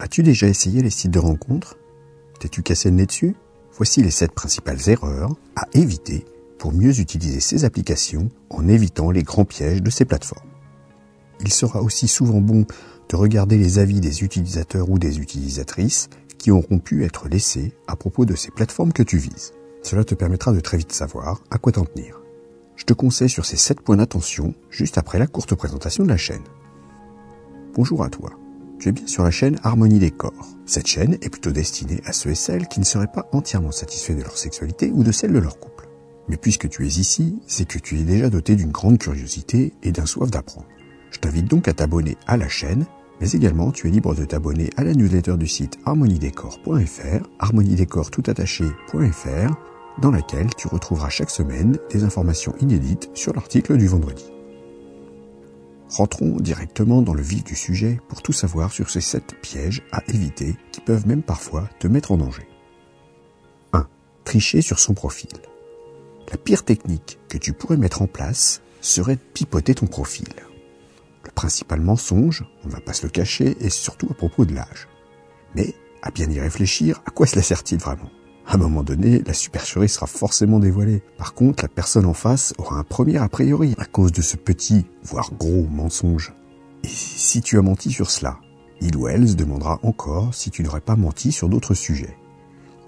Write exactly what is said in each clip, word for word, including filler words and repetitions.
As-tu déjà essayé les sites de rencontres? T'es-tu cassé le nez dessus? Voici les sept principales erreurs à éviter pour mieux utiliser ces applications en évitant les grands pièges de ces plateformes. Il sera aussi souvent bon de regarder les avis des utilisateurs ou des utilisatrices qui auront pu être laissés à propos de ces plateformes que tu vises. Cela te permettra de très vite savoir à quoi t'en tenir. Je te conseille sur ces sept points d'attention juste après la courte présentation de la chaîne. Bonjour à toi. Tu es bien sur la chaîne Harmonie des corps. Cette chaîne est plutôt destinée à ceux et celles qui ne seraient pas entièrement satisfaits de leur sexualité ou de celle de leur couple. Mais puisque tu es ici, c'est que tu es déjà doté d'une grande curiosité et d'un soif d'apprendre. Je t'invite donc à t'abonner à la chaîne, mais également tu es libre de t'abonner à la newsletter du site harmonie décor point F R, harmonie décor tout attaché point F R, dans laquelle tu retrouveras chaque semaine des informations inédites sur l'article du vendredi. Rentrons directement dans le vif du sujet pour tout savoir sur ces sept pièges à éviter qui peuvent même parfois te mettre en danger. un. Tricher sur son profil. La pire technique que tu pourrais mettre en place serait de pipoter ton profil. Le principal mensonge, on ne va pas se le cacher, est surtout à propos de l'âge. Mais, à bien y réfléchir, à quoi cela sert-il vraiment? À un moment donné, la supercherie sera forcément dévoilée. Par contre, la personne en face aura un premier a priori à cause de ce petit, voire gros mensonge. Et si tu as menti sur cela, il ou elle se demandera encore si tu n'aurais pas menti sur d'autres sujets.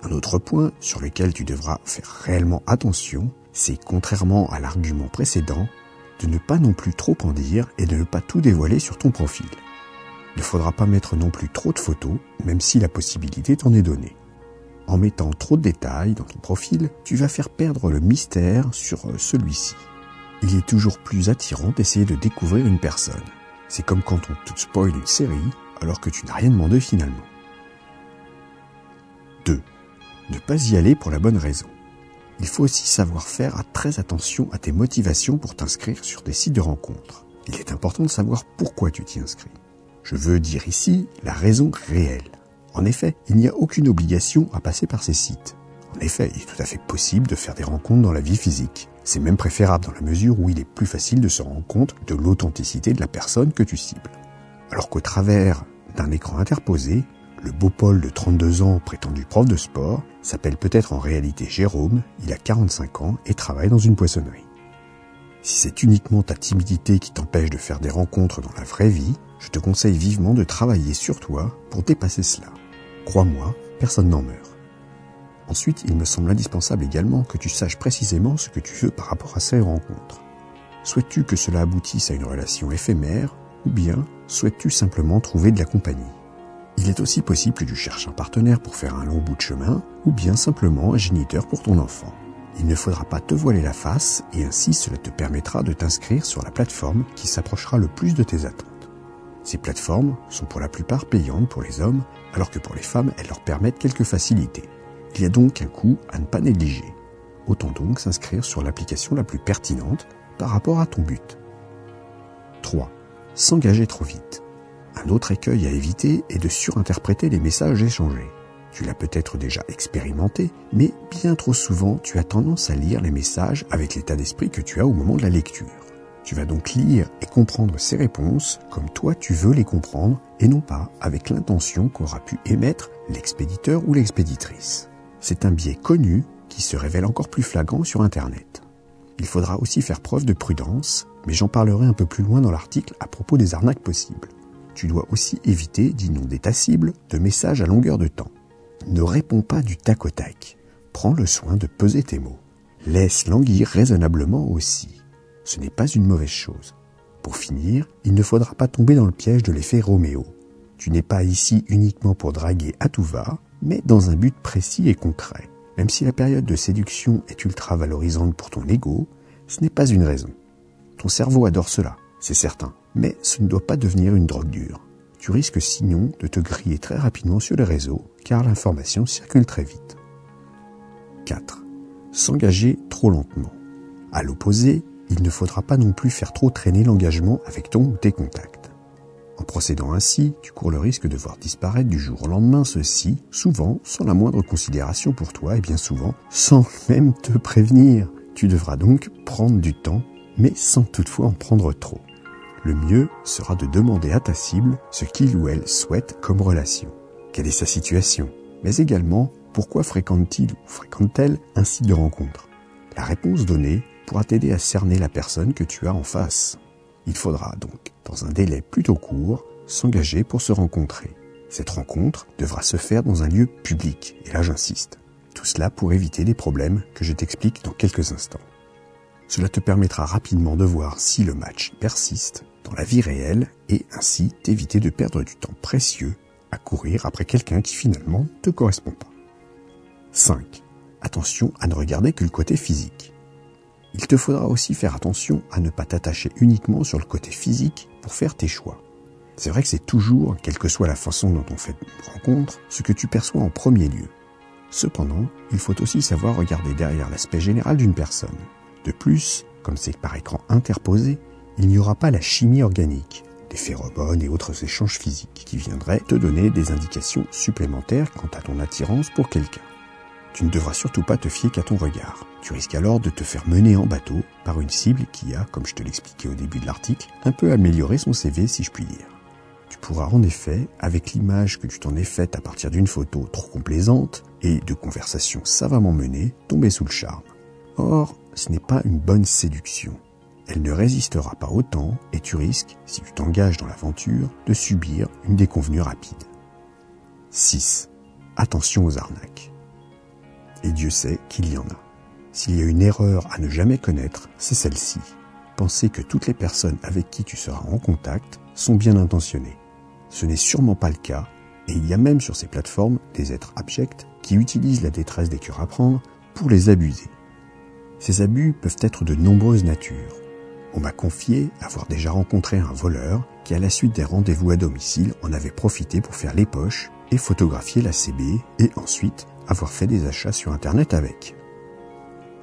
Un autre point sur lequel tu devras faire réellement attention, c'est, contrairement à l'argument précédent, de ne pas non plus trop en dire et de ne pas tout dévoiler sur ton profil. Il ne faudra pas mettre non plus trop de photos, même si la possibilité t'en est donnée. En mettant trop de détails dans ton profil, tu vas faire perdre le mystère sur celui-ci. Il est toujours plus attirant d'essayer de découvrir une personne. C'est comme quand on te spoil une série alors que tu n'as rien demandé finalement. deux. Ne pas y aller pour la bonne raison. Il faut aussi savoir faire très attention à tes motivations pour t'inscrire sur des sites de rencontres. Il est important de savoir pourquoi tu t'y inscris. Je veux dire ici la raison réelle. En effet, il n'y a aucune obligation à passer par ces sites. En effet, il est tout à fait possible de faire des rencontres dans la vie physique. C'est même préférable dans la mesure où il est plus facile de se rendre compte de l'authenticité de la personne que tu cibles. Alors qu'au travers d'un écran interposé, le beau Paul de trente-deux ans, prétendu prof de sport, s'appelle peut-être en réalité Jérôme, il a quarante-cinq ans et travaille dans une poissonnerie. Si c'est uniquement ta timidité qui t'empêche de faire des rencontres dans la vraie vie, je te conseille vivement de travailler sur toi pour dépasser cela. Crois-moi, personne n'en meurt. Ensuite, il me semble indispensable également que tu saches précisément ce que tu veux par rapport à ces rencontres. Souhaites-tu que cela aboutisse à une relation éphémère ou bien souhaites-tu simplement trouver de la compagnie? Il est aussi possible que tu cherches un partenaire pour faire un long bout de chemin ou bien simplement un géniteur pour ton enfant. Il ne faudra pas te voiler la face et ainsi cela te permettra de t'inscrire sur la plateforme qui s'approchera le plus de tes attentes. Ces plateformes sont pour la plupart payantes pour les hommes, alors que pour les femmes, elles leur permettent quelques facilités. Il y a donc un coût à ne pas négliger. Autant donc s'inscrire sur l'application la plus pertinente par rapport à ton but. trois. S'engager trop vite. Un autre écueil à éviter est de surinterpréter les messages échangés. Tu l'as peut-être déjà expérimenté, mais bien trop souvent, tu as tendance à lire les messages avec l'état d'esprit que tu as au moment de la lecture. Tu vas donc lire et comprendre ces réponses comme toi tu veux les comprendre et non pas avec l'intention qu'aura pu émettre l'expéditeur ou l'expéditrice. C'est un biais connu qui se révèle encore plus flagrant sur Internet. Il faudra aussi faire preuve de prudence, mais j'en parlerai un peu plus loin dans l'article à propos des arnaques possibles. Tu dois aussi éviter d'inonder ta cible de messages à longueur de temps. Ne réponds pas du tac au tac. Prends le soin de peser tes mots. Laisse languir raisonnablement aussi. Ce n'est pas une mauvaise chose. Pour finir, il ne faudra pas tomber dans le piège de l'effet Roméo. Tu n'es pas ici uniquement pour draguer à tout va, mais dans un but précis et concret. Même si la période de séduction est ultra valorisante pour ton ego, ce n'est pas une raison. Ton cerveau adore cela, c'est certain, mais ce ne doit pas devenir une drogue dure. Tu risques sinon de te griller très rapidement sur les réseaux, car l'information circule très vite. quatre. S'engager trop lentement. À l'opposé, il ne faudra pas non plus faire trop traîner l'engagement avec ton ou tes contacts. En procédant ainsi, tu cours le risque de voir disparaître du jour au lendemain ceux-ci, souvent sans la moindre considération pour toi et bien souvent sans même te prévenir. Tu devras donc prendre du temps, mais sans toutefois en prendre trop. Le mieux sera de demander à ta cible ce qu'il ou elle souhaite comme relation. quelle est sa situation, mais également pourquoi fréquente-t-il ou fréquente-t-elle ainsi de rencontres. La réponse donnée pourra t'aider à cerner la personne que tu as en face. Il faudra donc, dans un délai plutôt court, s'engager pour se rencontrer. Cette rencontre devra se faire dans un lieu public, et là j'insiste. Tout cela pour éviter les problèmes que je t'explique dans quelques instants. Cela te permettra rapidement de voir si le match persiste dans la vie réelle et ainsi t'éviter de perdre du temps précieux à courir après quelqu'un qui finalement ne te correspond pas. cinq. Attention à ne regarder que le côté physique. Il te faudra aussi faire attention à ne pas t'attacher uniquement sur le côté physique pour faire tes choix. C'est vrai que c'est toujours, quelle que soit la façon dont on fait une rencontre, ce que tu perçois en premier lieu. Cependant, il faut aussi savoir regarder derrière l'aspect général d'une personne. De plus, comme c'est par écran interposé, il n'y aura pas la chimie organique, des phéromones et autres échanges physiques qui viendraient te donner des indications supplémentaires quant à ton attirance pour quelqu'un. Tu ne devras surtout pas te fier qu'à ton regard. Tu risques alors de te faire mener en bateau par une cible qui a, comme je te l'expliquais au début de l'article, un peu amélioré son C V si je puis dire. Tu pourras en effet, avec l'image que tu t'en es faite à partir d'une photo trop complaisante et de conversations savamment menées, tomber sous le charme. Or, ce n'est pas une bonne séduction. Elle ne résistera pas autant et tu risques, si tu t'engages dans l'aventure, de subir une déconvenue rapide. six. Attention aux arnaques. Et Dieu sait qu'il y en a. S'il y a une erreur à ne jamais connaître, c'est celle-ci. Penser que toutes les personnes avec qui tu seras en contact sont bien intentionnées. Ce n'est sûrement pas le cas, et il y a même sur ces plateformes des êtres abjects qui utilisent la détresse des cœurs à prendre pour les abuser. Ces abus peuvent être de nombreuses natures. On m'a confié avoir déjà rencontré un voleur qui, à la suite des rendez-vous à domicile, en avait profité pour faire les poches et photographier la C B et ensuite avoir fait des achats sur Internet avec.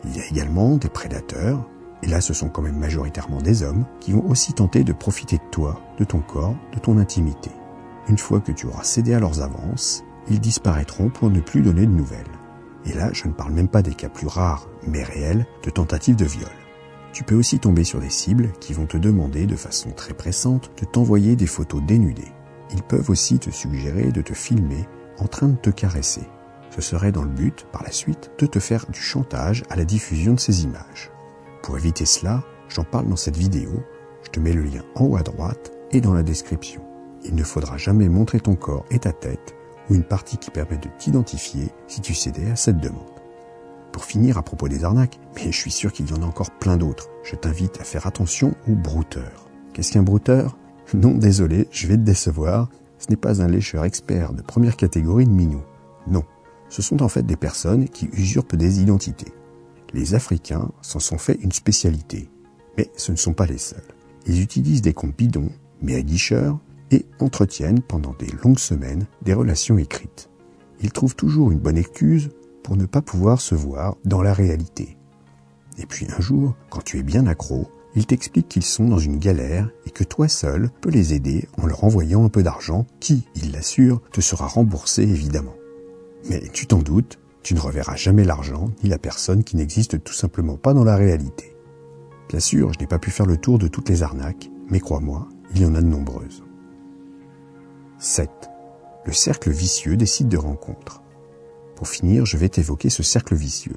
Il y a également des prédateurs, et là ce sont quand même majoritairement des hommes, qui vont aussi tenter de profiter de toi, de ton corps, de ton intimité. Une fois que tu auras cédé à leurs avances, ils disparaîtront pour ne plus donner de nouvelles. Et là, je ne parle même pas des cas plus rares, mais réels, de tentatives de viol. Tu peux aussi tomber sur des cibles qui vont te demander de façon très pressante de t'envoyer des photos dénudées. Ils peuvent aussi te suggérer de te filmer en train de te caresser. Ce serait dans le but, par la suite, de te faire du chantage à la diffusion de ces images. Pour éviter cela, j'en parle dans cette vidéo, je te mets le lien en haut à droite et dans la description. Il ne faudra jamais montrer ton corps et ta tête, ou une partie qui permet de t'identifier si tu cédais à cette demande. Pour finir à propos des arnaques, mais je suis sûr qu'il y en a encore plein d'autres, je t'invite à faire attention aux brouteurs. Qu'est-ce qu'un brouteur ? Non, désolé, je vais te décevoir, ce n'est pas un lécheur expert de première catégorie de mignons. Non, ce sont en fait des personnes qui usurpent des identités. Les Africains s'en sont fait une spécialité, mais ce ne sont pas les seuls. Ils utilisent des comptes bidons, mais aguicheurs, et entretiennent pendant des longues semaines des relations écrites. Ils trouvent toujours une bonne excuse pour ne pas pouvoir se voir dans la réalité. Et puis un jour, quand tu es bien accro, ils t'expliquent qu'ils sont dans une galère et que toi seul peux les aider en leur envoyant un peu d'argent qui, ils l'assurent, te sera remboursé évidemment. Mais tu t'en doutes, tu ne reverras jamais l'argent ni la personne qui n'existe tout simplement pas dans la réalité. Bien sûr, je n'ai pas pu faire le tour de toutes les arnaques, mais crois-moi, il y en a de nombreuses. sept. Le cercle vicieux des sites de rencontres. Pour finir, je vais t'évoquer ce cercle vicieux.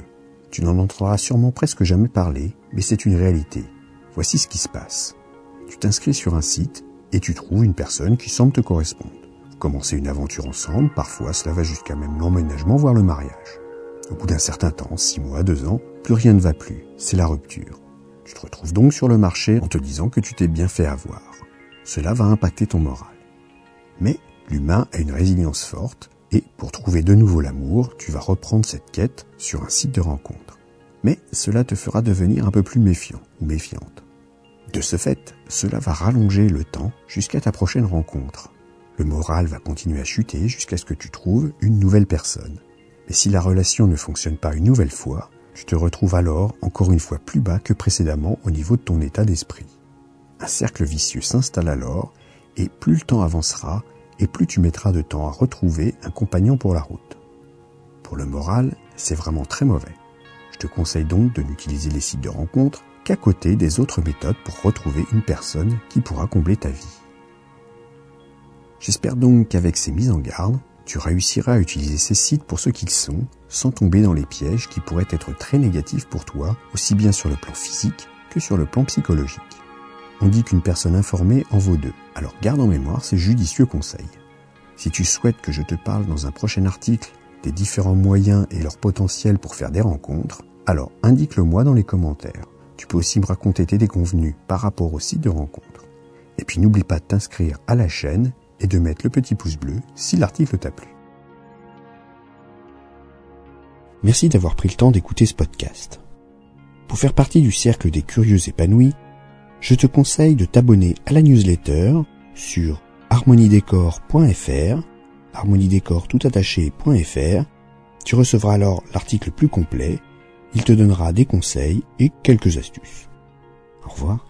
Tu n'en entendras sûrement presque jamais parler, mais c'est une réalité. Voici ce qui se passe. Tu t'inscris sur un site et tu trouves une personne qui semble te correspondre. Vous commencez une aventure ensemble, parfois cela va jusqu'à même l'emménagement, voire le mariage. Au bout d'un certain temps, six mois, deux ans, plus rien ne va plus, c'est la rupture. Tu te retrouves donc sur le marché en te disant que tu t'es bien fait avoir. Cela va impacter ton moral. Mais l'humain a une résilience forte et pour trouver de nouveau l'amour, tu vas reprendre cette quête sur un site de rencontre. Mais cela te fera devenir un peu plus méfiant ou méfiante. De ce fait, cela va rallonger le temps jusqu'à ta prochaine rencontre. Le moral va continuer à chuter jusqu'à ce que tu trouves une nouvelle personne. Et si la relation ne fonctionne pas une nouvelle fois, tu te retrouves alors encore une fois plus bas que précédemment au niveau de ton état d'esprit. Un cercle vicieux s'installe alors. Et plus le temps avancera, et plus tu mettras de temps à retrouver un compagnon pour la route. Pour le moral, c'est vraiment très mauvais. Je te conseille donc de n'utiliser les sites de rencontres qu'à côté des autres méthodes pour retrouver une personne qui pourra combler ta vie. J'espère donc qu'avec ces mises en garde, Tu réussiras à utiliser ces sites pour ce qu'ils sont, sans tomber dans les pièges qui pourraient être très négatifs pour toi, aussi bien sur le plan physique que sur le plan psychologique. On dit qu'une personne informée en vaut deux, alors garde en mémoire ces judicieux conseils. Si tu souhaites que je te parle dans un prochain article des différents moyens et leur potentiel pour faire des rencontres, alors indique-le moi dans les commentaires. Tu peux aussi me raconter tes déconvenues par rapport au site de rencontre. Et puis n'oublie pas de t'inscrire à la chaîne et de mettre le petit pouce bleu si l'article t'a plu. Merci d'avoir pris le temps d'écouter ce podcast. Pour faire partie du cercle des curieux épanouis, je te conseille de t'abonner à la newsletter sur harmonie décor point F R, harmonie décor tout attaché point F R. Tu recevras alors l'article plus complet. Il te donnera des conseils et quelques astuces. Au revoir.